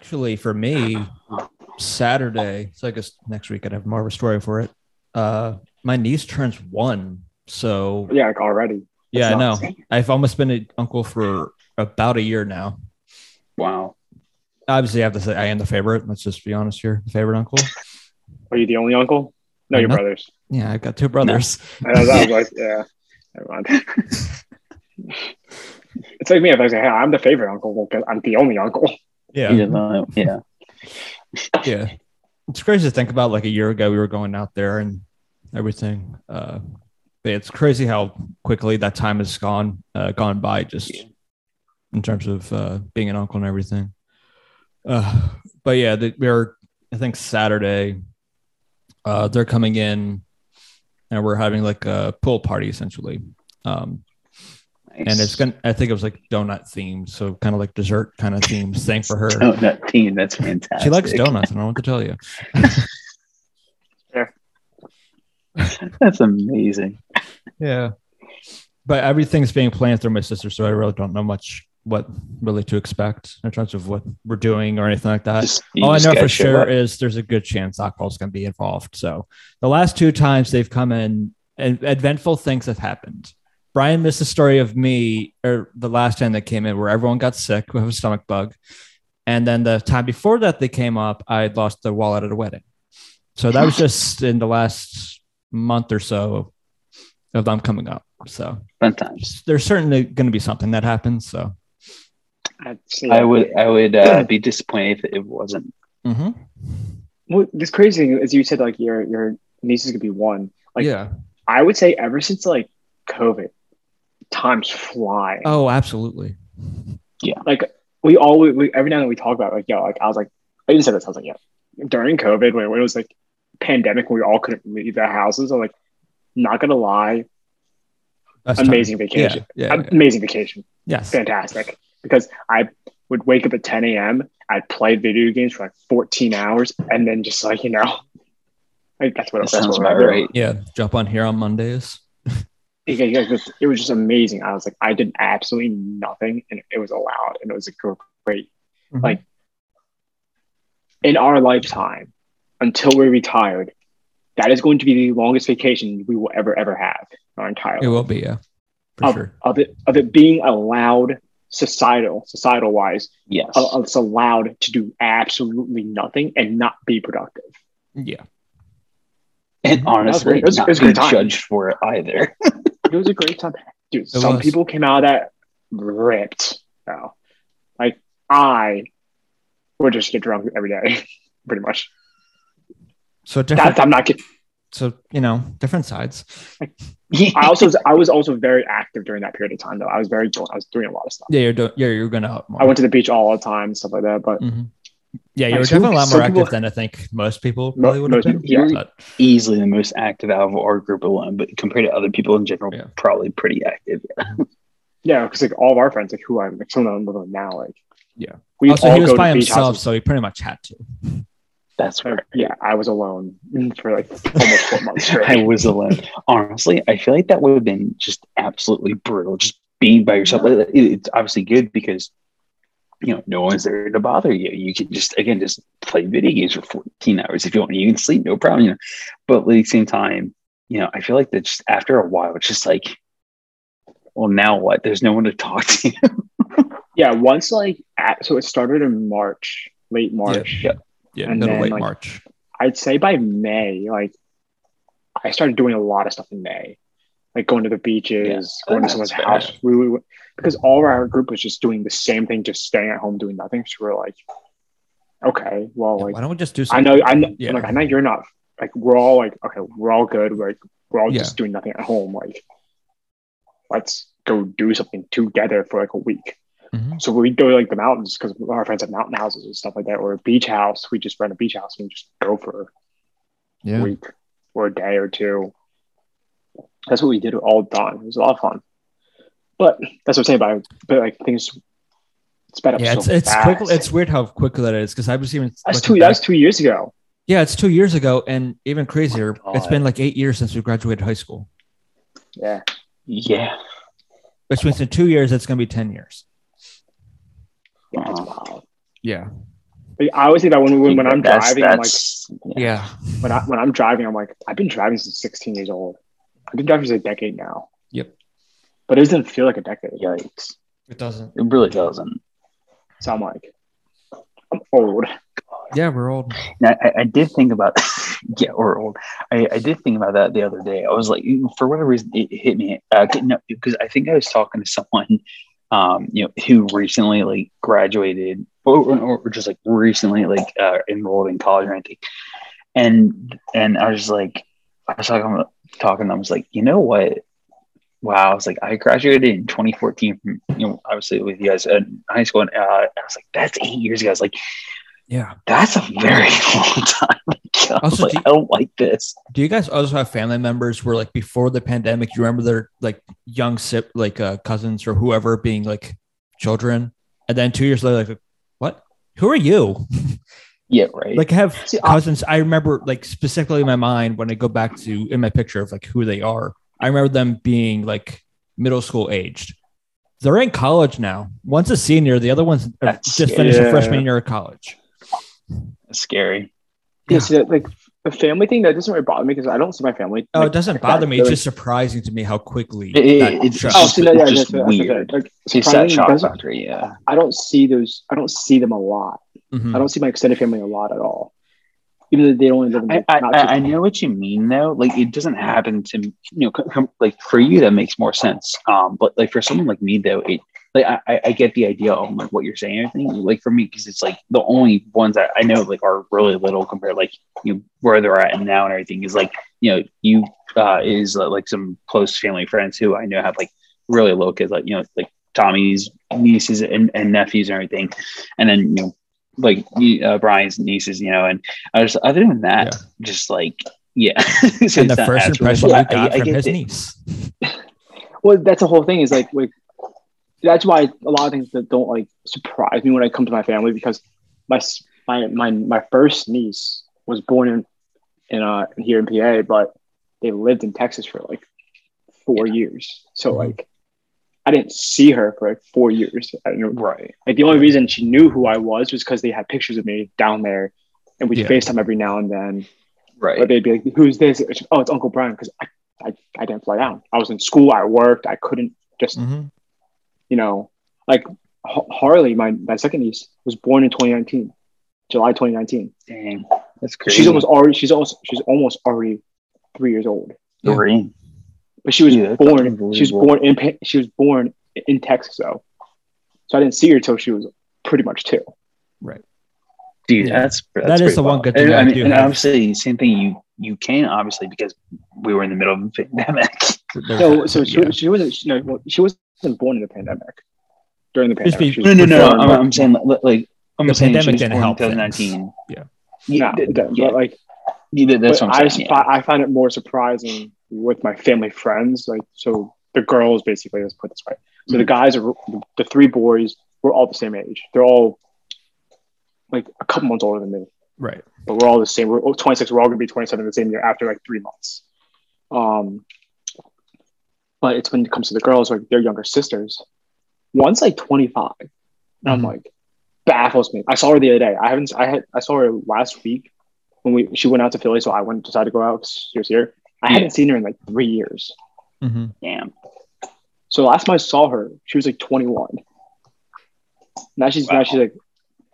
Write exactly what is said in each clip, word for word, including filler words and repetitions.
Actually, for me, Saturday, so I guess next week I'd have more of a story for it. Uh, my niece turns one, so yeah, like already. Yeah, I know. I've almost been an uncle for about a year now. Wow. Obviously, I have to say I am the favorite. Let's just be honest here. The favorite uncle. Are you the only uncle? No, I'm your not, brothers. Yeah, I've got two brothers. No. I know that was like, yeah, never mind. It's like me if I say, hey, I'm the favorite uncle because I'm the only uncle. Yeah. Know, yeah. Yeah. It's crazy to think about. Like a year ago, we were going out there and everything. Uh, it's crazy how quickly that time has gone, uh, gone by just yeah. in terms of uh, being an uncle and everything. Uh, but yeah, they, we're, I think Saturday, uh, they're coming in and we're having like a pool party essentially. Um, nice. And it's going to, I think it was like donut themed. So kind of like dessert kind of themes thing for her. Donut theme. That's fantastic. She likes donuts. I don't know what to tell you. Sure. That's amazing. Yeah. But everything's being planned through my sister. So I really don't know much what really to expect in terms of what we're doing or anything like that. Just, all I know for sure is there's a good chance alcohol's going to be involved. So the last two times they've come in and eventful things have happened. Brian missed the story of me or the last time they came in where everyone got sick with a stomach bug. And then the time before that they came up, I lost the wallet at a wedding. So that was just in the last month or so of them coming up. So fun times. There's certainly going to be something that happens. So I would I would uh, be disappointed if it wasn't. Mm-hmm. Well, this crazy thing is you said like your your nieces could be one. Like yeah. I would say ever since like COVID, times fly. Oh, absolutely. Yeah. Like we always we, every now and then we talk about like yo like I was like I even said this I was like yeah during COVID when, when it was like pandemic when we all couldn't leave their houses I'm like not gonna lie. That's amazing time. Vacation. Yeah, yeah, amazing yeah. vacation. Yes. Fantastic. Because I would wake up at ten a.m. I'd play video games for like fourteen hours and then just like, you know, like that's what, that that's what I was right. Yeah. Jump on here on Mondays. yeah, yeah, it was just amazing. I was like, I did absolutely nothing and it was allowed and it was like, great. Mm-hmm. Like in our lifetime until we're retired, that is going to be the longest vacation we will ever, ever have in our entire life. It will be, yeah. For of, sure. Of it, of it being allowed societal societal wise yes uh, it's allowed to do absolutely nothing and not be productive yeah and honestly it was, not it was a great time. Judged for it either it was a great time dude it some was. People came out of that ripped now like I would just get drunk every day pretty much so different, that's, I'm not kidding so you know different sides like, I also was, I was also very active during that period of time though. I was very I was doing a lot of stuff. Yeah, you're do- yeah, you're going out. More. I went to the beach all the time, stuff like that. But mm-hmm. yeah, you were definitely a lot more active people, than I think most people probably most, would have been. People, yeah. Easily the most active out of our group alone, but compared to other people in general, yeah. probably pretty active. Yeah, because yeah, like all of our friends, like who I'm, like some of them live now, like yeah. We also all he was by himself, so he pretty much had to. That's right. Yeah, I was alone for like almost four months straight. I was alone. Honestly, I feel like that would have been just absolutely brutal. Just being by yourself. Yeah. It's obviously good because you know no one's there to bother you. You can just again just play video games for fourteen hours if you want. You can sleep, no problem. You know, but like, at the same time, you know, I feel like that just after a while, it's just like, well, now what? There's no one to talk to. Yeah, once like at, so it started in March, late March. Yeah. yeah. Yeah, and then, late like, March. I'd say by May, like I started doing a lot of stuff in May, like going to the beaches, yeah, going to someone's fair. House. We, we, because all of our group was just doing the same thing, just staying at home doing nothing. So we're like, okay, well, yeah, like why don't we just do something? I know, I know, yeah. like I know you're not. Like we're all like, okay, we're all good. We're like, we're all yeah. just doing nothing at home. Like, let's go do something together for like a week. Mm-hmm. So we go to like the mountains because our friends have mountain houses and stuff like that, or a beach house. We just rent a beach house and just go for yeah. a week or a day or two. That's what we did all the time. It was a lot of fun, but that's what I'm saying about it. But like things sped up. Yeah, so it's fast. It's quick, it's weird how quickly that is because I was even that's two back. That's two years ago. Yeah, it's two years ago, and even crazier, oh it's been like eight years since we graduated high school. Yeah, yeah. Which means in two years, it's going to be ten years. Yeah, that's wild. Yeah. Like, I always think that when, when, when I'm that's, driving, that's, I'm like, yeah. When I when I'm driving, I'm like, I've been driving since sixteen years old. I've been driving since a decade now. Yep. But it doesn't feel like a decade. Yikes! It doesn't. It really doesn't. So I'm like, I'm old. Yeah, we're old. Now, I, I did think about yeah, we're old. I, I did think about that the other day. I was like, for whatever reason, it hit me. Uh, no, because I think I was talking to someone, um, you know, who recently like graduated, or, or just like recently like uh, enrolled in college or anything. And and I was like, I was talking talking, and I was like, you know what? Wow, I was like, I graduated in twenty fourteen from, you know, obviously with you guys in high school, and uh, I was like, that's eight years ago. I was like, yeah, that's a very long time ago. Also, like, do you, I don't like this. Do you guys also have family members where, like, before the pandemic, you remember their like young sip, like uh, cousins or whoever being like children, and then two years later, like, what? Who are you? Yeah, right. Like, I have See, cousins. I, I remember, like, specifically in my mind when I go back to in my picture of like who they are. I remember them being like middle school aged. They're in college now. One's a senior. The other one's just scary. Finished a freshman year of college. That's scary. Yeah. Yeah, so that, like the family thing, that doesn't really bother me because I don't see my family. Oh, like, it doesn't bother me. It's just surprising to me how quickly. It, it, that it's just, oh, so that, yeah, it's just that's, weird. That's, that's, that's, that's shock factor, yeah. I don't see those. I don't see them a lot. Mm-hmm. I don't see my extended family a lot at all. Even though they only live in I, I, I know what you mean, though. Like, it doesn't happen to, you know, com- like, for you, that makes more sense. Um, But, like, for someone like me, though, it, like, I, I get the idea of, like, what you're saying. I think, like, for me, because it's, like, the only ones that I know, like, are really little compared, like, you know, where they're at now and everything is, like, you know, you uh, is, uh, like, some close family friends who I know have, like, really little kids, like, you know, like, Tommy's nieces and, and nephews and everything. And then, you know, like uh, Brian's nieces, you know, and I was other than that, yeah. just like yeah. So and the first impression I got I, from I his it. niece. Well, that's the whole thing. Is like like that's why a lot of things that don't like surprise me when I come to my family because my my my, my first niece was born in in uh here in P A, but they lived in Texas for like four yeah. years. So mm-hmm. like. I didn't see her for like four years. I didn't know, right. Like the only reason she knew who I was was because they had pictures of me down there and we'd yeah. FaceTime every now and then. Right. But they'd be like, who's this? It's, oh, it's Uncle Brian. Cause I, I, I didn't fly down. I was in school. I worked. I couldn't just, mm-hmm. you know, like H- Harley, my, my second niece was born in twenty nineteen, July, twenty nineteen. Dang. That's crazy. She's almost already, she's also, she's almost already three years old. Yeah. Three. But she was yeah, born. She was born in. She was born in Texas, though. So I didn't see her till she was pretty much two. Right, dude. Yeah. That's, that's that is the wild. One good thing. And, I mean, do and obviously, same thing. You you can obviously because we were in the middle of the pandemic. No, so she, yeah. she wasn't. You know, she wasn't born in the pandemic. During the pandemic. Be, no, no, no. I'm, I'm saying like I'm the saying pandemic didn't help. twenty nineteen. Yeah. Yeah. No, yeah. yeah. But like yeah, that's but what I'm saying. I, yeah. I find it more surprising. With my family friends, like so, the girls basically. Let's put it this way. So mm-hmm. the guys are the three boys. We're all the same age. They're all like a couple months older than me, right? But we're all the same. We're twenty-six. We're all gonna be twenty-seven the same year after like three months. Um, but it's when it comes to the girls, like their younger sisters. One's like twenty-five, and mm-hmm. I'm like baffles me. I saw her the other day. I haven't. I had. I saw her last week when we. She went out to Philly, so I went decided to go out. She was here. I hadn't seen her in like three years. Mm-hmm. Damn. So last time I saw her, she was like twenty-one. Now she's wow. now she's like,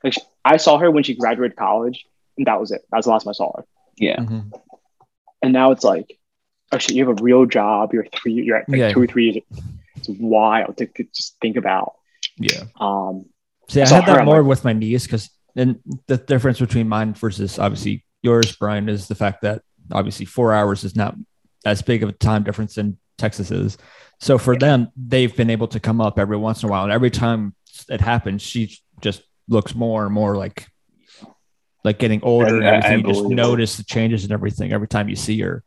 like she, I saw her when she graduated college, and that was it. That was the last time I saw her. Yeah. Mm-hmm. And now it's like, actually, you have a real job. You're three. You're at like yeah. two or three years. It's wild to, to just think about. Yeah. Um. See, I, I had her, that I'm more like, with my niece because, and the difference between mine versus obviously yours, Brian, is the fact that. Obviously, four hours is not as big of a time difference than Texas is. So for them, they've been able to come up every once in a while. And every time it happens, she just looks more and more like like getting older. And everything. You just notice the changes and everything every time you see her.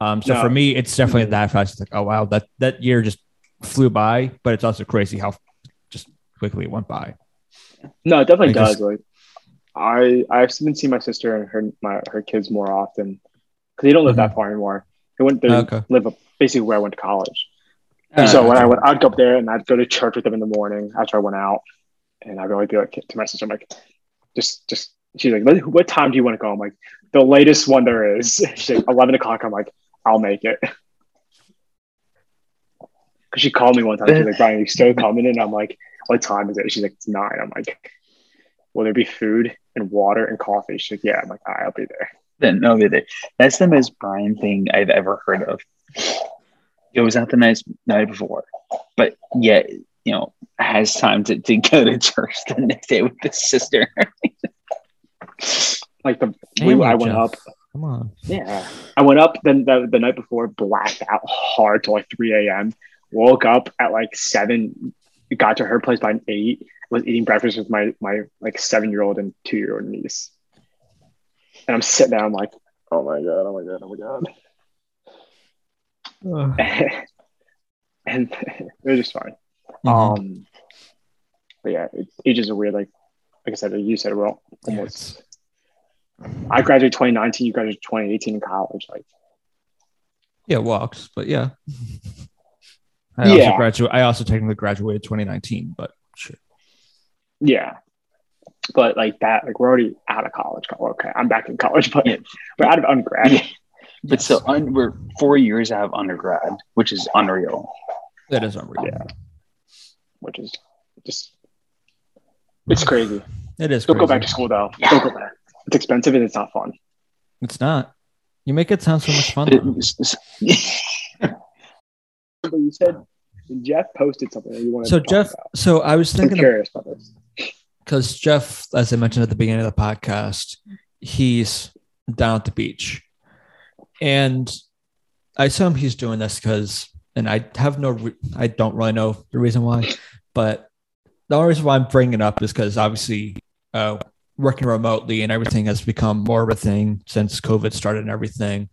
Um, so no. for me, it's definitely that fast. It's like, oh, wow, that, that year just flew by. But it's also crazy how just quickly it went by. No, it definitely does. Like I, I've been seeing my sister and her my, her kids more often. Because they don't live mm-hmm. that far anymore. They went they okay. live up basically where I went to college. Uh, so when I went, I'd go up there and I'd go to church with them in the morning after I went out, and I'd always be like to my sister, I'm like, just just she's like, what time do you want to go? I'm like, the latest one there is. She's like, eleven o'clock. I'm like, I'll make it. Because she called me one time. She's like, Brian, you still coming? And I'm like, what time is it? She's like, it's nine. I'm like, will there be food and water and coffee? She's like, yeah. I'm like, all right, I'll be there. Then no, that's the most Brian thing I've ever heard of. It was not the night, night before, but yet, you know, has time to, to go to church the next day with his sister. Like the we, I went Jeff. Up. Come on. Yeah, I went up then the, the night before, blacked out hard till like three a.m. Woke up at like seven. Got to her place by eight. Was eating breakfast with my my like seven year old and two year old niece. And I'm sitting there. I'm like, oh my god, oh my god, oh my god. Uh. And it was just fine. Mm-hmm. Um, but yeah, it, it's just a weird, like, like I said, you said it well. Almost. Yeah, I graduated twenty nineteen. You graduated twenty eighteen in college, like. Yeah, walks, but yeah. I yeah. also graduated. I also technically graduated twenty nineteen, but sure. Yeah. But like that, like we're already out of college. Well, okay, I'm back in college, but yeah. We're out of undergrad. Yeah. But yes. So un- we're four years out of undergrad, which is unreal. That is unreal. Yeah. Which is just, it's crazy. It is. Don't crazy. Go back to school though. Yeah. Don't go back. It's expensive and it's not fun. It's not. You make it sound so much fun. You said Jeff posted something that you wanted. So to Jeff. About. So I was thinking. I'm curious about this. Because Jeff, as I mentioned at the beginning of the podcast, he's down at the beach. And I assume he's doing this because, and I have no, re- I don't really know the reason why, but the only reason why I'm bringing it up is because obviously uh, working remotely and everything has become more of a thing since COVID started and everything.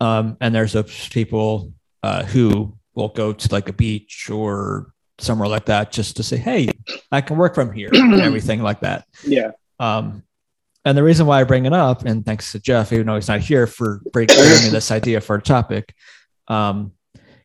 Um, and there's those people uh, who will go to like a beach or somewhere like that just to say, hey, I can work from here and everything like that. Yeah. Um, and the reason why I bring it up, and thanks to Jeff, even though he's not here, for bringing me this idea for a topic, um,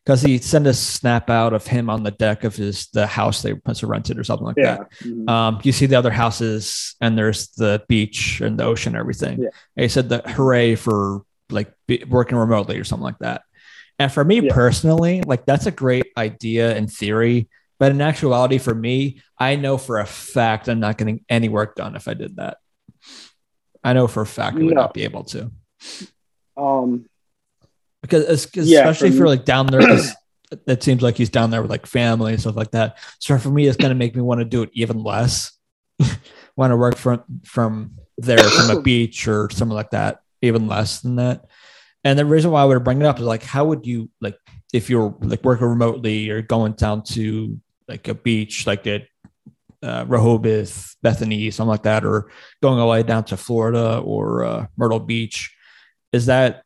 because he sent a snap out of him on the deck of his the house they must have rented or something like yeah. that. Mm-hmm. Um, you see the other houses and there's the beach and the ocean and everything. Yeah. And he said the hooray for like be, working remotely or something like that. And for me yeah. personally, like that's a great idea in theory. But in actuality, for me, I know for a fact I'm not getting any work done if I did that. I know for a fact I would no. not be able to. Um, because yeah, especially for, for like down there, it seems like he's down there with like family and stuff like that. So for me, it's going to make me want to do it even less. Want to work from from there, from a beach or something like that, even less than that. And the reason why I would bring it up is like, how would you like if you're like working remotely or going down to like a beach, like at uh, Rehoboth, Bethany, something like that, or going all the way down to Florida or uh, Myrtle Beach, is that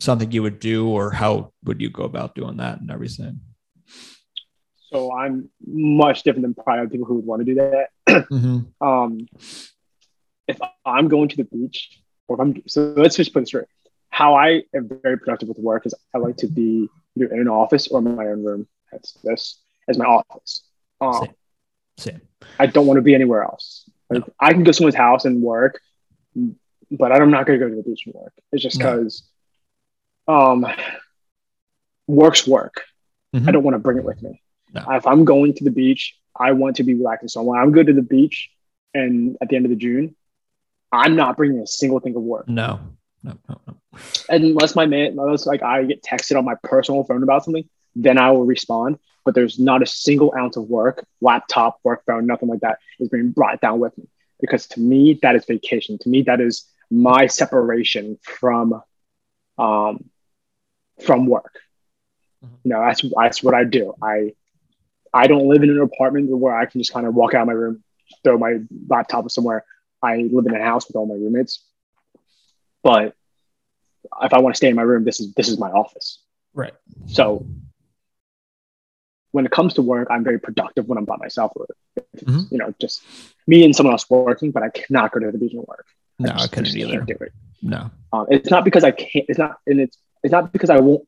something you would do, or how would you go about doing that and everything? So I'm much different than probably people who would want to do that. Mm-hmm. um, if I'm going to the beach, or if I'm so let's just put this right. How I am very productive with work is I like to be either in an office or in my own room. That's that's as my office. Um, Same. Same. I don't want to be anywhere else. Like, no. I can go to someone's house and work, but I'm not going to go to the beach and work. It's just because no. um, work's work. Mm-hmm. I don't want to bring it with me. No. If I'm going to the beach, I want to be relaxing. So when I'm going to the beach and at the end of the June, I'm not bringing a single thing of work. No. No, no, no. Unless my man, unless like I get texted on my personal phone about something, then I will respond. But there's not a single ounce of work, laptop, work phone, nothing like that is being brought down with me. Because to me, that is vacation. To me, that is my separation from, um, from work. Mm-hmm. You know, that's that's what I do. I, I don't live in an apartment where I can just kind of walk out of my room, throw my laptop somewhere. I live in a house with all my roommates. But if I want to stay in my room, this is this is my office. Right. So when it comes to work, I'm very productive when I'm by myself. Or, mm-hmm. you know, just me and someone else working, but I cannot go to the beach and work. No, I, just, I couldn't I either. Can't do it. No. Um, it's not because I can't. It's not, and it's it's not because I won't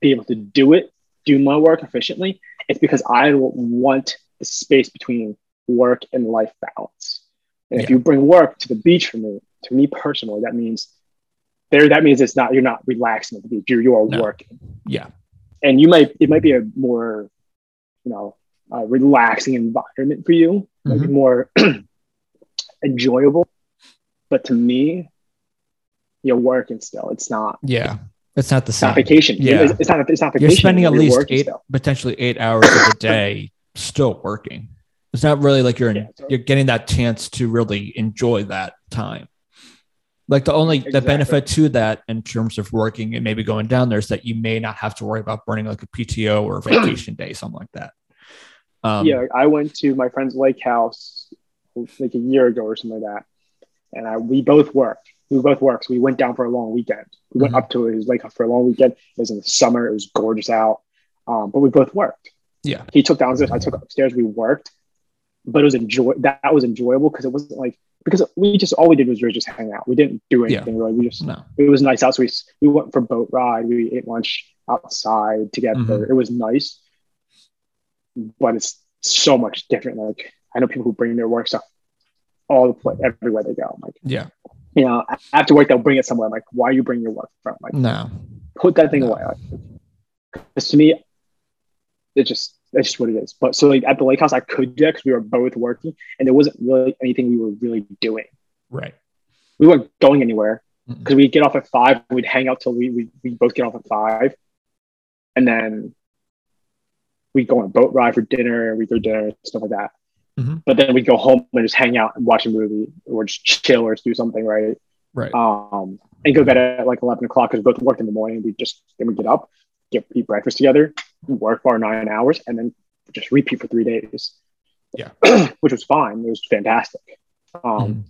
be able to do it, do my work efficiently. It's because I want the space between work and life balance. And yeah. if you bring work to the beach, for me, to me personally, that means there, that means it's not, you're not relaxing at the beach. You're, you are no. working. Yeah. And you might, it might be a more, you know, uh, relaxing environment for you, mm-hmm. like more enjoyable. But to me, you're working still. It's not. Yeah. It's not the same. It's not vacation. Yeah. It's, it's not, it's not vacation. You're spending at you're least eight, still. potentially eight hours of the day still working. It's not really like you're in, yeah, so, you're getting that chance to really enjoy that time. Like the only exactly. the benefit to that in terms of working and maybe going down there is that you may not have to worry about burning like a P T O or a vacation day, something like that. Um, yeah, I went to my friend's lake house like a year ago or something like that, and I, we both worked. We both worked. So we went down for a long weekend. We went mm-hmm. up to his lake house for a long weekend. It was in the summer. It was gorgeous out, um, but we both worked. Yeah, he took downstairs. I took upstairs. We worked. But it was enjoy that was enjoyable because it wasn't like because we just all we did was really just hang out. We didn't do anything yeah. really. We just no. it was nice out. So we we went for a boat ride. We ate lunch outside together. Mm-hmm. It was nice, but it's so much different. Like I know people who bring their work stuff all the place everywhere they go. I'm like yeah, you know, after work they'll bring it somewhere. I'm like, why are you bringing your work from? Like no, put that thing no. away. Like, because to me, it just. That's just what it is. But so like at the lake house, I could do it because we were both working and there wasn't really anything we were really doing. Right. We weren't going anywhere because we'd get off at five. We'd hang out till we, we, we'd both get off at five. And then we'd go on a boat ride for dinner and we'd go to dinner and stuff like that. Mm-hmm. But then we'd go home and just hang out and watch a movie or just chill or just do something. Right. Right. Um, and go to bed at like eleven o'clock because we both worked in the morning. We just, then we get up, get eat breakfast together. Work for nine hours and then just repeat for three days. Yeah, which was fine. It was fantastic. Um, mm.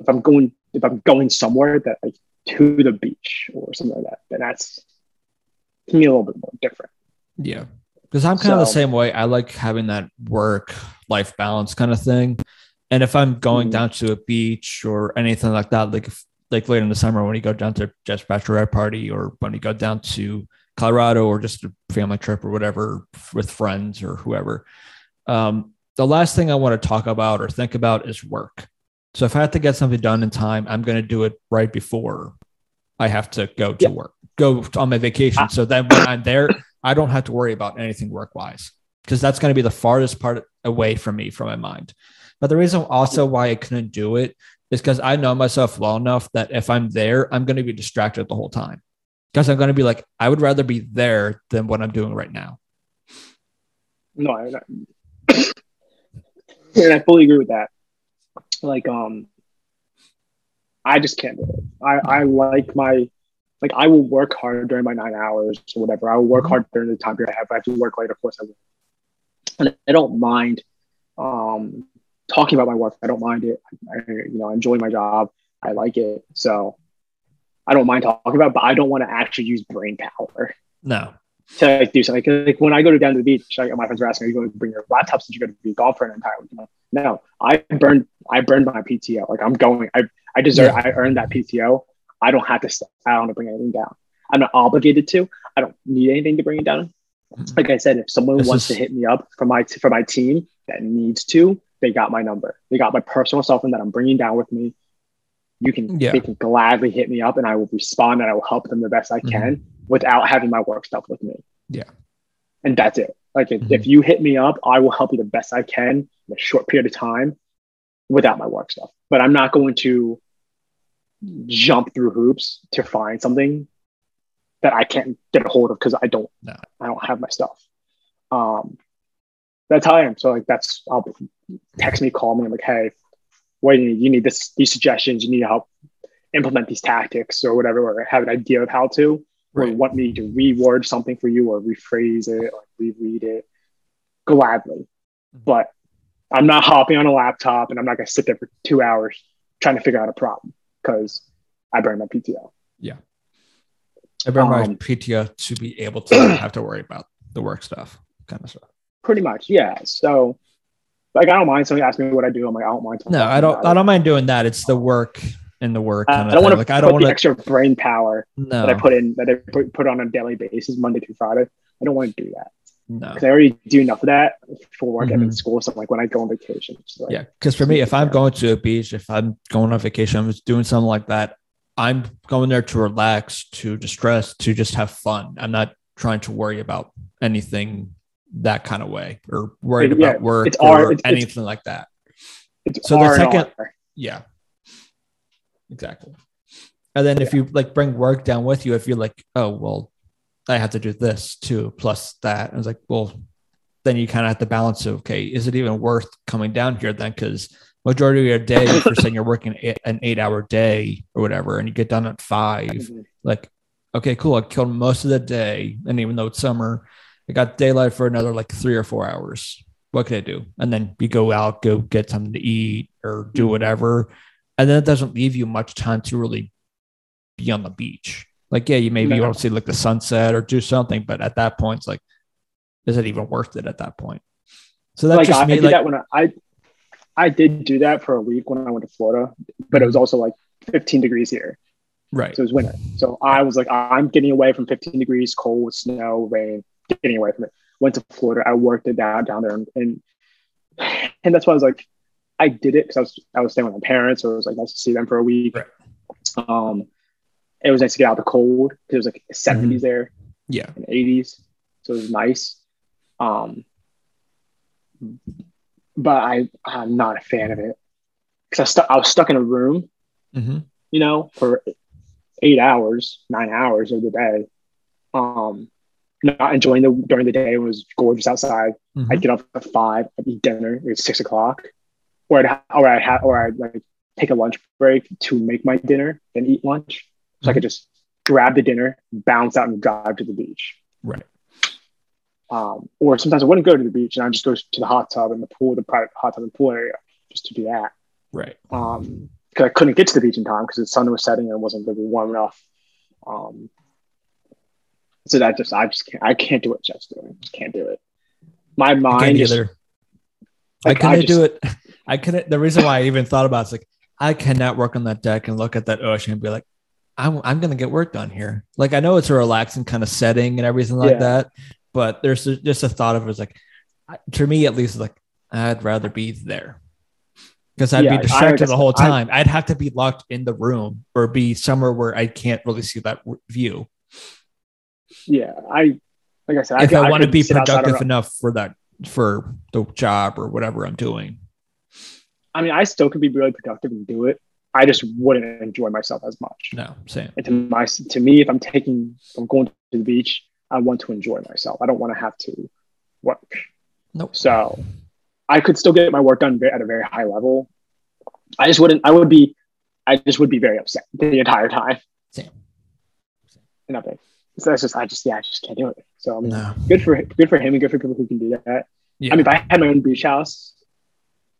If I'm going, if I'm going somewhere that like to the beach or something like that, then that's to me a little bit more different. Yeah, because I'm kind so, of the same way. I like having that work life balance kind of thing. And if I'm going mm. down to a beach or anything like that, like if, like later in the summer when you go down to Jeff's bachelorette party or when you go down to Colorado or just a family trip or whatever with friends or whoever. Um, the last thing I want to talk about or think about is work. So if I have to get something done in time, I'm going to do it right before I have to go to yeah. work, go on my vacation. So then when I'm there, I don't have to worry about anything work-wise because that's going to be the farthest part away from me, from my mind. But the reason also why I couldn't do it is because I know myself well enough that if I'm there, I'm going to be distracted the whole time. Because I'm going to be like, I would rather be there than what I'm doing right now. No, I, and I fully agree with that. Like, um, I just can't do it. I, I like my, like, I will work hard during my nine hours or whatever. I will work hard during the time period I have. If I have to work later, of course I will. And I don't mind um, talking about my work. I don't mind it. I, you know, I enjoy my job. I like it. So I don't mind talking about, but I don't want to actually use brain power. No. To like, do something. Like, like when I go to down to the beach, like, my friends are asking, are you going to bring your laptop since you're going to be gone for an entire week? No, I burned, I burned my P T O. Like I'm going, I, I deserve, yeah. I earned that P T O. I don't have to, I don't have to bring anything down. I'm not obligated to, I don't need anything to bring it down. Like I said, if someone this wants is... to hit me up for my, for my team that needs to, they got my number. They got my personal cell phone that I'm bringing down with me. You can, yeah. They can gladly hit me up and I will respond and I will help them the best I can mm-hmm. without having my work stuff with me. Yeah. And that's it. Like if, mm-hmm. if you hit me up, I will help you the best I can in a short period of time without my work stuff. But I'm not going to jump through hoops to find something that I can't get a hold of because I don't, no. I don't have my stuff. Um, that's how I am. So like that's, I'll text me, call me. I'm like, hey, what do you need? You need this, these suggestions. You need to help implement these tactics or whatever, or have an idea of how to, or right. want me to reword something for you or rephrase it or reread it gladly. But I'm not hopping on a laptop and I'm not going to sit there for two hours trying to figure out a problem because I burned my P T O. Yeah. I burned um, my P T O to be able to not have to worry about the work stuff kind of stuff. Pretty much. Yeah. So, like, I don't mind somebody asking me what I do. I'm like, I don't mind. No, I don't. I don't mind doing that. It's the work and the work. Kind I, of I don't want to like, put wanna... the extra brain power no. that I put in, that I put on a daily basis, Monday through Friday. I don't want to do that. No. Because I already do enough of that for work mm-hmm. and in school. So I'm like, when I go on vacation. Like, yeah. Because for me, if I'm going to a beach, if I'm going on vacation, I'm just doing something like that, I'm going there to relax, to distress, to just have fun. I'm not trying to worry about anything that kind of way or worried yeah, about work it's or R, it's, anything it's, like that. It's so the second, R. yeah, exactly. And then yeah. if you like bring work down with you, if you're like, oh, well, I have to do this too, plus that. I was like, well, then you kind of have to balance. Okay, is it even worth coming down here then? Because majority of your day, if you're saying you're working an eight hour day or whatever, and you get done at five, mm-hmm. like, okay, cool. I killed most of the day. And even though it's summer, I got daylight for another like three or four hours. What could I do? And then you go out, go get something to eat or do whatever. And then it doesn't leave you much time to really be on the beach. Like, yeah, you maybe no. you want to see like the sunset or do something, but at that point, it's like, is it even worth it at that point? So that's like, just I, me. I did like, that when I, I, I did do that for a week when I went to Florida, but it was also like fifteen degrees here. Right. So it was winter. So I was like, I'm getting away from fifteen degrees, cold, snow, rain, getting away from it. Went to Florida. I worked it down, down there. And, and, and that's why I was like, I did it because I was, I was staying with my parents. So it was like nice to see them for a week. Right. Um, It was nice to get out of the cold because it was like seventies mm-hmm. there. Yeah. And eighties. So it was nice. Um, but I, I'm not a fan of it because I, stu- I was stuck in a room, mm-hmm. you know, for eight hours, nine hours of the day. Um, not enjoying the during the day. It was gorgeous outside. Mm-hmm. I'd get up at five, I'd eat dinner. It was six o'clock. Or I'd, or I'd, ha- or I'd like take a lunch break to make my dinner and eat lunch. So I could just grab the dinner, bounce out and drive to the beach. Right. Um, or sometimes I wouldn't go to the beach and I'd just go to the hot tub and the pool, the private hot tub and pool area just to do that. Right. Um, because I couldn't get to the beach in time because the sun was setting and it wasn't going to be warm enough. Um, so that just, I just can't, I can't do what Jeff's doing. I just can't do it. My mind is. Like, I couldn't I just, do it. I couldn't. The reason why I even thought about it is like, I cannot work on that deck and look at that ocean and be like, I'm, I'm going to get work done here. Like, I know it's a relaxing kind of setting and everything like yeah. that, but there's a, just a thought of it. It's like, to me, at least, like, I'd rather be there because I'd yeah, be distracted the whole time. I, I'd have to be locked in the room or be somewhere where I can't really see that view. Yeah. I, like I said, if I, I, I want to be productive enough for that, for the job or whatever I'm doing. I mean, I still could be really productive and do it. I just wouldn't enjoy myself as much. No, same. And to, my, to me, if I'm taking, if I'm going to the beach, I want to enjoy myself. I don't want to have to work. Nope. So I could still get my work done at a very high level. I just wouldn't, I would be, I just would be very upset the entire time. Same. Nothing. So that's just, I just, yeah, I just can't do it. So I mean, no. good for, good for him and good for people who can do that. Yeah. I mean, if I had my own beach house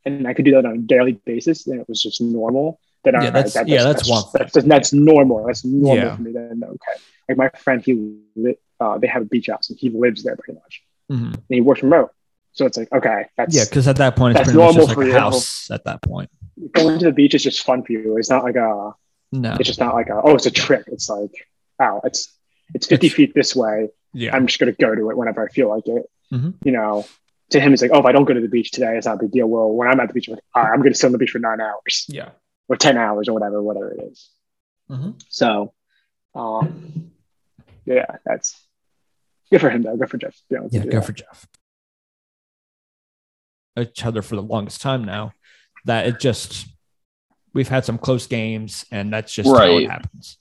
and I could do that on a daily basis, then it was just normal. That yeah, I, that's, that, that's, yeah, that's, that's one. That's, that's, that's normal. That's normal yeah. for me. Then okay, like my friend, he li- uh, they have a beach house and he lives there pretty much, mm-hmm. and he works remote. So it's like okay, that's yeah, because at that point it's pretty much just like a house. At that point, going to the beach is just fun for you. It's not like a no. It's just not like a oh, it's a trip. It's like oh, it's it's fifty it's, feet this way. Yeah, I'm just gonna go to it whenever I feel like it. Mm-hmm. You know. To him, it's like oh, if I don't go to the beach today, it's not a big deal. Well, when I'm at the beach, I'm like all right, I'm gonna sit on the beach for nine hours. Yeah. Or ten hours or whatever, whatever it is. Mm-hmm. So, um, yeah, that's good for him, though. Good for Jeff. Yeah, yeah good that. for Jeff. Each other for the longest time now that it just, we've had some close games and that's just right. how it happens.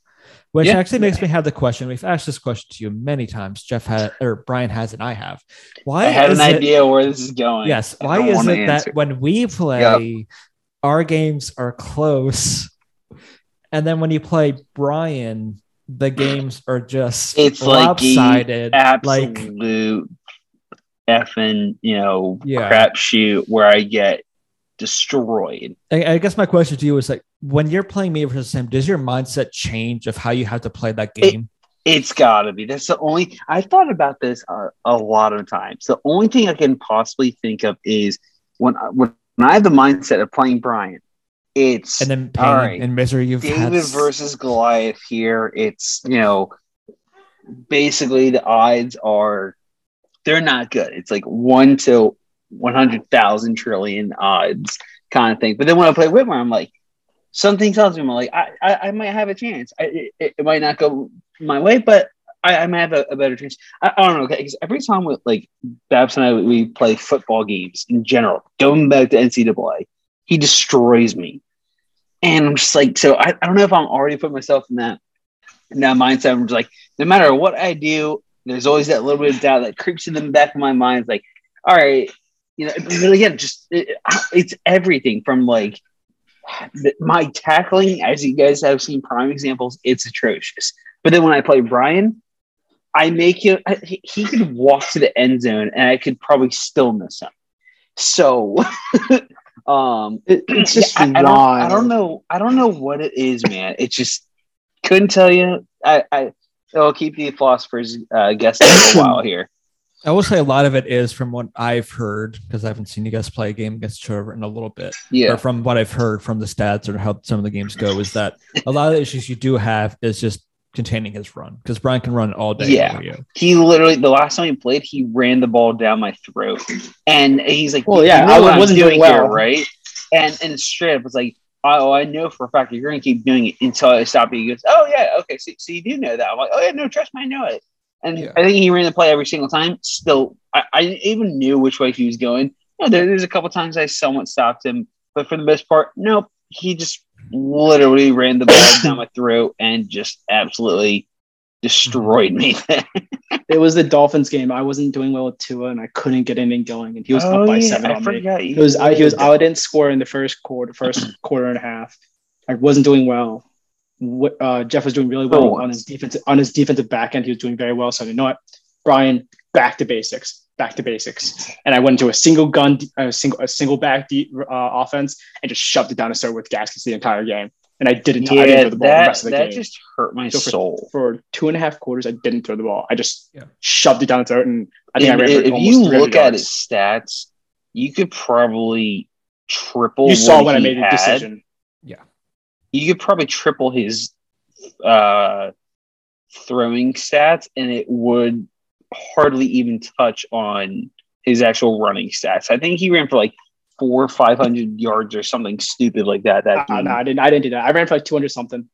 Which yeah. actually makes yeah. me have the question. We've asked this question to you many times. Jeff has, or Brian has, and I have. Why I had an it, idea where this is going. Yes. Why is it that when we play... Yep. Our games are close. And then when you play Brian, the games are just it's lopsided. Like absolute like, effing, you know, yeah. crapshoot where I get destroyed. I, I guess my question to you is like, when you're playing me versus Sam, does your mindset change of how you have to play that game? It, it's got to be. That's the only... I thought about this a, a lot of times. The only thing I can possibly think of is when when And I have the mindset of playing Brian. It's and then pain all right, and misery. You've David had... versus Goliath here. It's you know basically the odds are they're not good. It's like one to one hundred thousand trillion odds kind of thing. But then when I play Whitmer, I'm like, something tells me, I'm like, I, I, I might have a chance. I, it, it might not go my way, but I, I might have a, a better chance. I, I don't know, because every time with like Babs and I, we play football games in general, going back to N C double A, he destroys me. And I'm just like, so I, I don't know if I'm already putting myself in that, in that mindset. I'm just like, no matter what I do, there's always that little bit of doubt that creeps in the back of my mind. It's like, all right, you know, but again, just it, it's everything from like my tackling, as you guys have seen prime examples, it's atrocious. But then when I play Brian, I make him, he, he could walk to the end zone and I could probably still miss him. So um, it, it's just, yeah, I, I, don't, I don't know. I don't know what it is, man. It just couldn't tell you. I, I, It'll keep the philosophers uh, guessing for a while here. I will say a lot of it is from what I've heard, because I haven't seen you guys play a game against each other in a little bit. Yeah. But from what I've heard from the stats or how some of the games go is that a lot of the issues you do have is just containing his run, because Brian can run all day. Yeah. You. He literally, the last time he played, he ran the ball down my throat. And he's like, well, yeah, I wasn't doing well, here, right? And, and straight up, it's like, oh, I know for a fact you're going to keep doing it until I stop you. He goes, oh, yeah, okay, so, so you do know that. I'm like, oh, yeah, no, trust me, I know it. And yeah. I think he ran the play every single time. Still, I, I even knew which way he was going. You know, there, there's a couple times I somewhat stopped him, but for the most part, nope. He just literally ran the ball down my throat and just absolutely destroyed me. It was the Dolphins game. I wasn't doing well with Tua, and I couldn't get anything going, and he was oh, up by yeah, seven I on forgot. me. It was I, he was I didn't score in the first quarter, first quarter and a half. I wasn't doing well. Uh, Jeff was doing really well oh, on his defense, on his defensive back end. He was doing very well. So you know what, Brian, back to basics, back to basics. And I went into a single gun, a single a single back deep, uh, offense, and just shoved it down his throat with gaskets the entire game. And I didn't, yeah, I didn't throw the ball that, the rest of the that game. That just hurt my so for, soul. For two and a half quarters, I didn't throw the ball. I just yeah. shoved it down his throat, and I think if, I ran for If almost you look yards. at his stats, you could probably triple You what saw when I made had. a decision. Yeah. You could probably triple his uh, throwing stats, and it would hardly even touch on his actual running stats. I think he ran for like four or five hundred yards or something stupid like that. That uh, no, I didn't. I didn't do that. I ran for like two hundred something.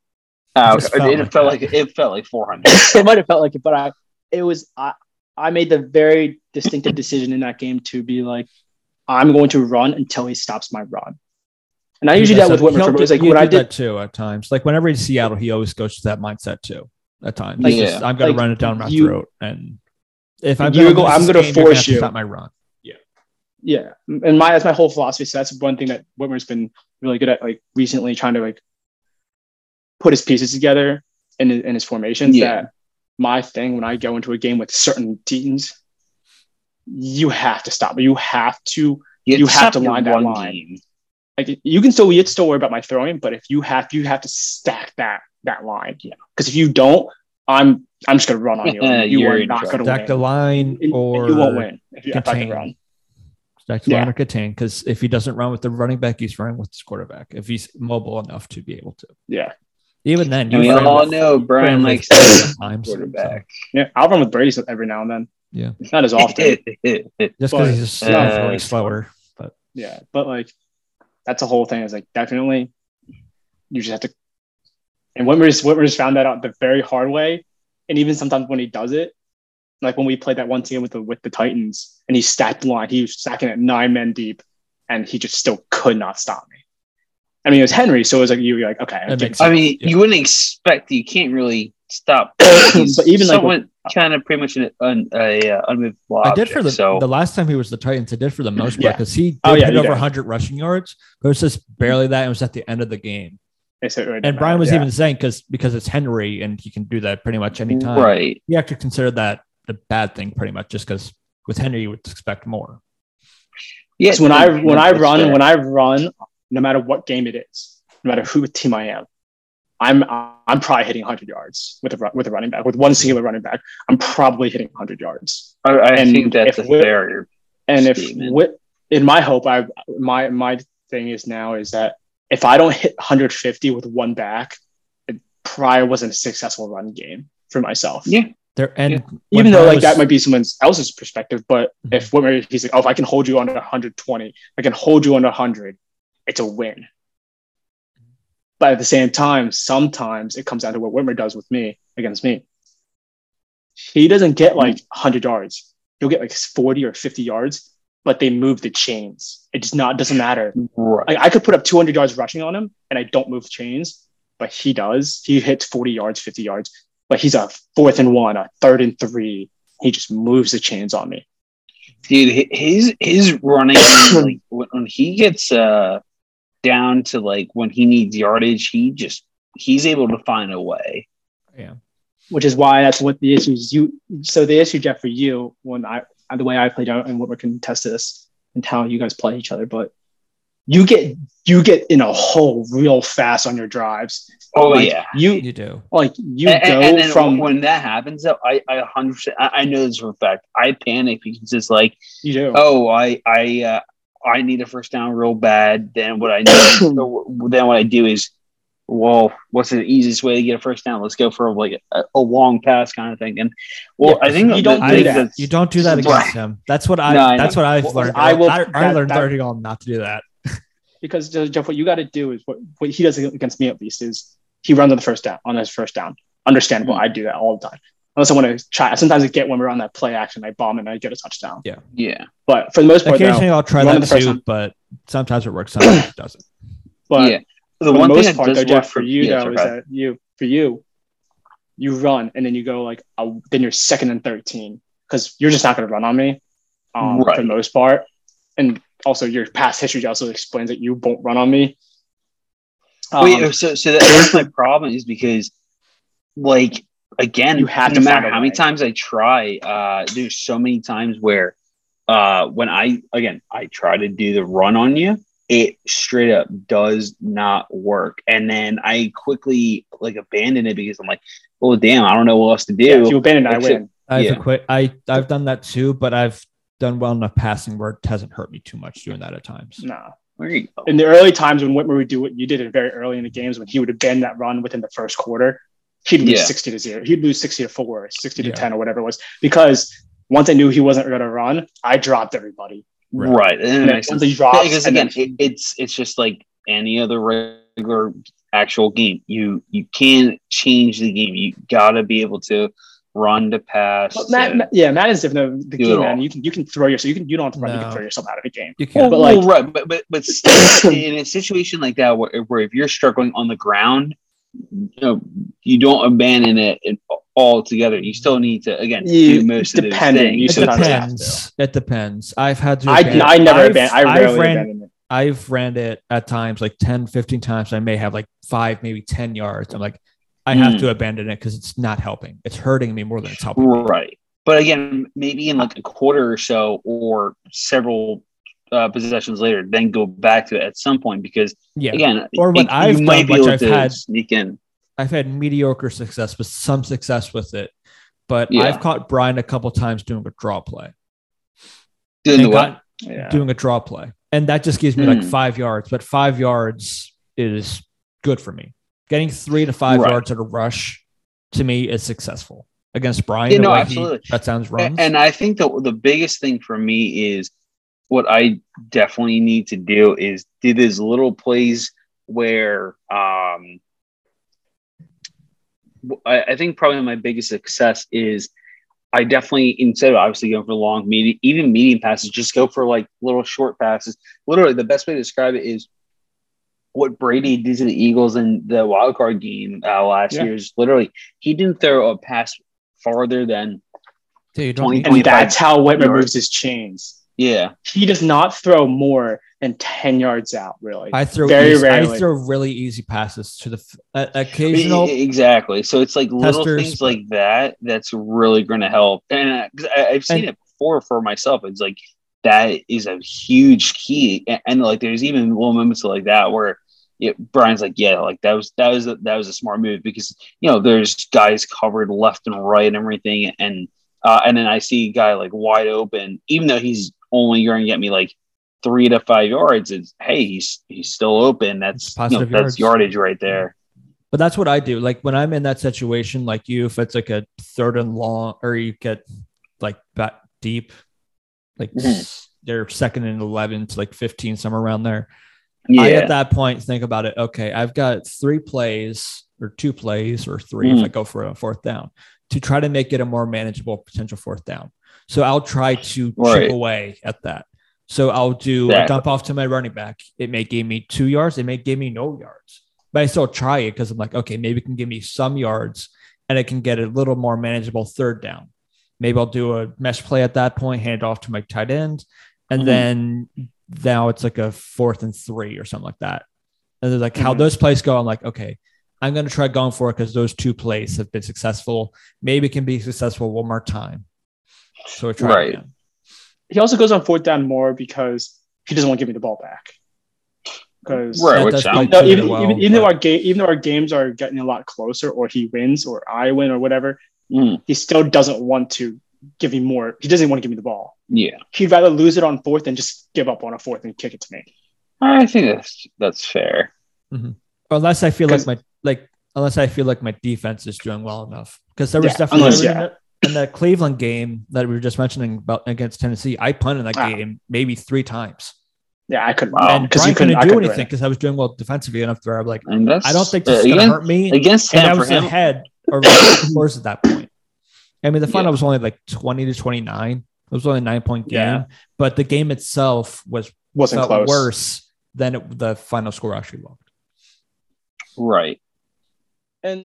Uh, it, felt it, like it felt like it felt like four hundred. It might have felt like it, but I. It was I. I made the very distinctive decision in that game to be like, I'm going to run until he stops my run. And I usually yeah, that so with Whitmer. It was like when I did that too at times. Like whenever he's in Seattle, he always goes to that mindset too. At times, like, yeah. just, I'm going like, to run it down my you, throat, and if I'm going, go, I'm going to force you. Stop my run. Yeah, and my that's my whole philosophy. So that's one thing that Whitmer's been really good at, like recently, trying to like put his pieces together in in his formations. Yeah. That my thing when I go into a game with certain teams, you have to stop. You have to. You, you have to line that line. Game. Like you can still, you still worry about my throwing, but if you have, you have to stack that that line. Yeah, because if you don't, I'm I'm just gonna run on you. You You're are not gonna stack win. the line, and, or and you won't win if you have to run. Back to yeah. Contain, because if he doesn't run with the running back, he's running with his quarterback. If he's mobile enough to be able to, yeah. Even then, you we all with, know Brian likes times quarterback. So. Yeah, I'll run with Brady every now and then. Yeah, not as often. Just because he's just, uh, really slower, but yeah, but like that's the whole thing. Is like definitely you just have to. And Whitmer's Whitmer's found that out the very hard way, and even sometimes when he does it. Like when we played that one game with the with the Titans, and he stacked the line, he was stacking at nine men deep, and he just still could not stop me. I mean, it was Henry, so it was like you were like, okay. I, makes, I mean, yeah. you wouldn't expect you can't really stop. But even like when, kind of pretty much an un, a uh, unmovable object. I did for the so. the last time he was the Titans. I did for the most part because yeah. he did oh, yeah, hit over one hundred rushing yards, but it was just barely that. It was at the end of the game. And Brian was yeah. even saying because because it's Henry and he can do that pretty much anytime. Right. You have to consider that. The bad thing pretty much just because with Henry you would expect more. Yes, when I when I run fair. when I run, no matter what game it is, no matter who team I am, I'm I'm probably hitting one hundred yards with a with a running back with one singular running back. I'm probably hitting one hundred yards. I, I and think that's a fair. And statement. if with, in my hope, I my my thing is now is that if I don't hit one hundred fifty with one back, it probably wasn't a successful run game for myself. Yeah. There and yeah. even though I like was, that might be someone else's perspective, but mm-hmm. if what maybe he's like, oh, if I can hold you under one hundred twenty, I can hold you under one hundred, it's a win. But at the same time, sometimes it comes down to what Whitmer does with me against me. He doesn't get like one hundred yards. He'll get like forty or fifty yards, but they move the chains. It does not doesn't matter. Right. Like, I could put up two hundred yards rushing on him, and I don't move the chains, but he does. He hits forty yards, fifty yards, but he's a fourth and one, a third and three. He just moves the chains on me. Dude, his his running like, when he gets uh. down to like when he needs yardage, he just he's able to find a way. Yeah, which is why that's what the issues you. So the issue, Jeff, for you when I the way I played out and what we can test this and how you guys play each other, but you get you get in a hole real fast on your drives. Oh like, yeah, you you do like you and, go and, and from when that happens. Though, I I hundred I, I know this for a fact. I panic because it's like you do. Oh, I I. uh I need a first down real bad. Then what I do, then what I do is, well, what's the easiest way to get a first down? Let's go for like a, a long pass kind of thing. And well, yeah, I think you don't do that. You don't do that against him. That's what I. No, I that's know. what I've well, learned. I will. I, I that, learned that, all not to do that because Jeff, what you got to do is what, what he does against me at least is he runs on the first down on his first down. Understandable. Mm-hmm. I do that all the time. Unless I want to try. Sometimes I get when we're on that play action, I bomb it and I get a touchdown. Yeah. Yeah. But for the most part, occasionally though, I'll try that too, time. But sometimes it works, sometimes it doesn't. But yeah. the one the most thing part, though, Jeff, for you, yeah, though, is that you, for you, you run and then you go like, a, then you're second and thirteen because you're just not going to run on me um, right. for the most part. And also, your past history also explains that you won't run on me. Um, Wait, so, so that's my problem is because, like, Again, you have no to matter how many times I try, uh, there's so many times where uh, when I, again, I try to do the run on you, it straight up does not work. And then I quickly like abandon it because I'm like, oh, damn, I don't know what else to do. Yeah, if you abandon it, I win. I've, yeah. quit. I, I've done that too, but I've done well enough passing where it hasn't hurt me too much doing that at times. No. Nah. In the early times when Whitmer would do what you did it very early in the games when he would abandon that run within the first quarter. He'd lose yeah. sixty to zero. He'd lose sixty to four, sixty to yeah. ten, or whatever it was. Because once I knew he wasn't going to run, I dropped everybody. Right. right. And and once he drops, because again, then- it's it's just like any other regular actual game. You you can't change the game. You gotta be able to run to pass. But Matt, to Matt, yeah, Matt is different. The, the game, man. You can you can throw yourself. You can you don't have to run. No. You can throw yourself out of the game. You can. But like, well, right. But but, but in a situation like that, where, where if you're struggling on the ground. You know, you don't abandon it altogether. You still need to again you, do most of those things. It depends. It depends. I've had to. I, I never I've, abandon. I rarely I've ran, abandon it. I've ran it at times, like ten, fifteen times. I may have like five, maybe ten yards. I'm like, I mm. have to abandon it because it's not helping. It's hurting me more than it's helping. Right. Me. But again, maybe in like a quarter or so, or several. Uh, possessions later, then go back to it at some point because yeah. again, or when it, I've done, might be able I've to had, sneak in. I've had mediocre success, but some success with it. But yeah. I've caught Brian a couple times doing a draw play, doing the got, yeah. doing a draw play, and that just gives me mm. like five yards. But five yards is good for me. Getting three to five right. yards at a rush to me is successful against Brian. Yeah, no, absolutely, he, that sounds wrong. And I think that the biggest thing for me is. What I definitely need to do is do these little plays where um, I, I think probably my biggest success is I definitely, instead of obviously going for long, medium, even medium passes, just go for like little short passes. Literally, the best way to describe it is what Brady did to the Eagles in the wild card game uh, last yeah. year. Is literally, he didn't throw a pass farther than Dude, twenty, and that's how Whitmer moves his chains. Yeah, he does not throw more than ten yards out. Really, I throw very easy, rarely. I throw really easy passes to the f- uh, occasional. Exactly. So it's like testers. Little things like that. That's really going to help, and because uh, I've seen and, it before for myself. It's like that is a huge key, and, and like there's even little moments like that where it, Brian's like, "Yeah, like that was that was a, that was a smart move because you know there's guys covered left and right and everything, and uh, and then I see a guy like wide open, even though he's only you're going to get me like three to five yards. It's hey, he's he's still open. That's you know, that's yardage right there. But that's what I do. Like when I'm in that situation, like you, if it's like a third and long, or you get like that deep, like mm-hmm. they're second and eleven to like fifteen, somewhere around there. Yeah. I, at that point, think about it. Okay, I've got three plays or two plays or three mm-hmm. if I go for a fourth down to try to make it a more manageable potential fourth down. So I'll try to right. chip away at that. So I'll do exactly. a dump off to my running back. It may give me two yards. It may give me no yards, but I still try it because I'm like, okay, maybe it can give me some yards and it can get a little more manageable third down. Maybe I'll do a mesh play at that point, hand off to my tight end. And mm-hmm. then now it's like a fourth and three or something like that. And they're like, mm-hmm. how those plays go. I'm like, okay, I'm going to try going for it because those two plays have been successful. Maybe it can be successful one more time. So I try right. again. He also goes on fourth down more because he doesn't want to give me the ball back. Because right, even, even, well, even, even though our game, even though our games are getting a lot closer, or he wins, or I win, or whatever, mm. he still doesn't want to give me more. He doesn't want to give me the ball. Yeah, he'd rather lose it on fourth than just give up on a fourth and kick it to me. I think that's that's fair. Mm-hmm. Unless I feel like my like unless I feel like my defense is doing well enough, because there was yeah, definitely. Unless, yeah. In the Cleveland game that we were just mentioning about against Tennessee, I punted that wow. game maybe three times. Yeah, I couldn't. Wow. And Brian couldn't, couldn't do couldn't anything because I was doing well defensively enough to where I'm like, I don't think this uh, is going to hurt me. Against and him, I was for ahead or worse at that point. I mean, the final yeah. was only like twenty to twenty-nine. It was only a nine-point game. Yeah. But the game itself was wasn't close. Worse than it, the final score actually looked. Right. And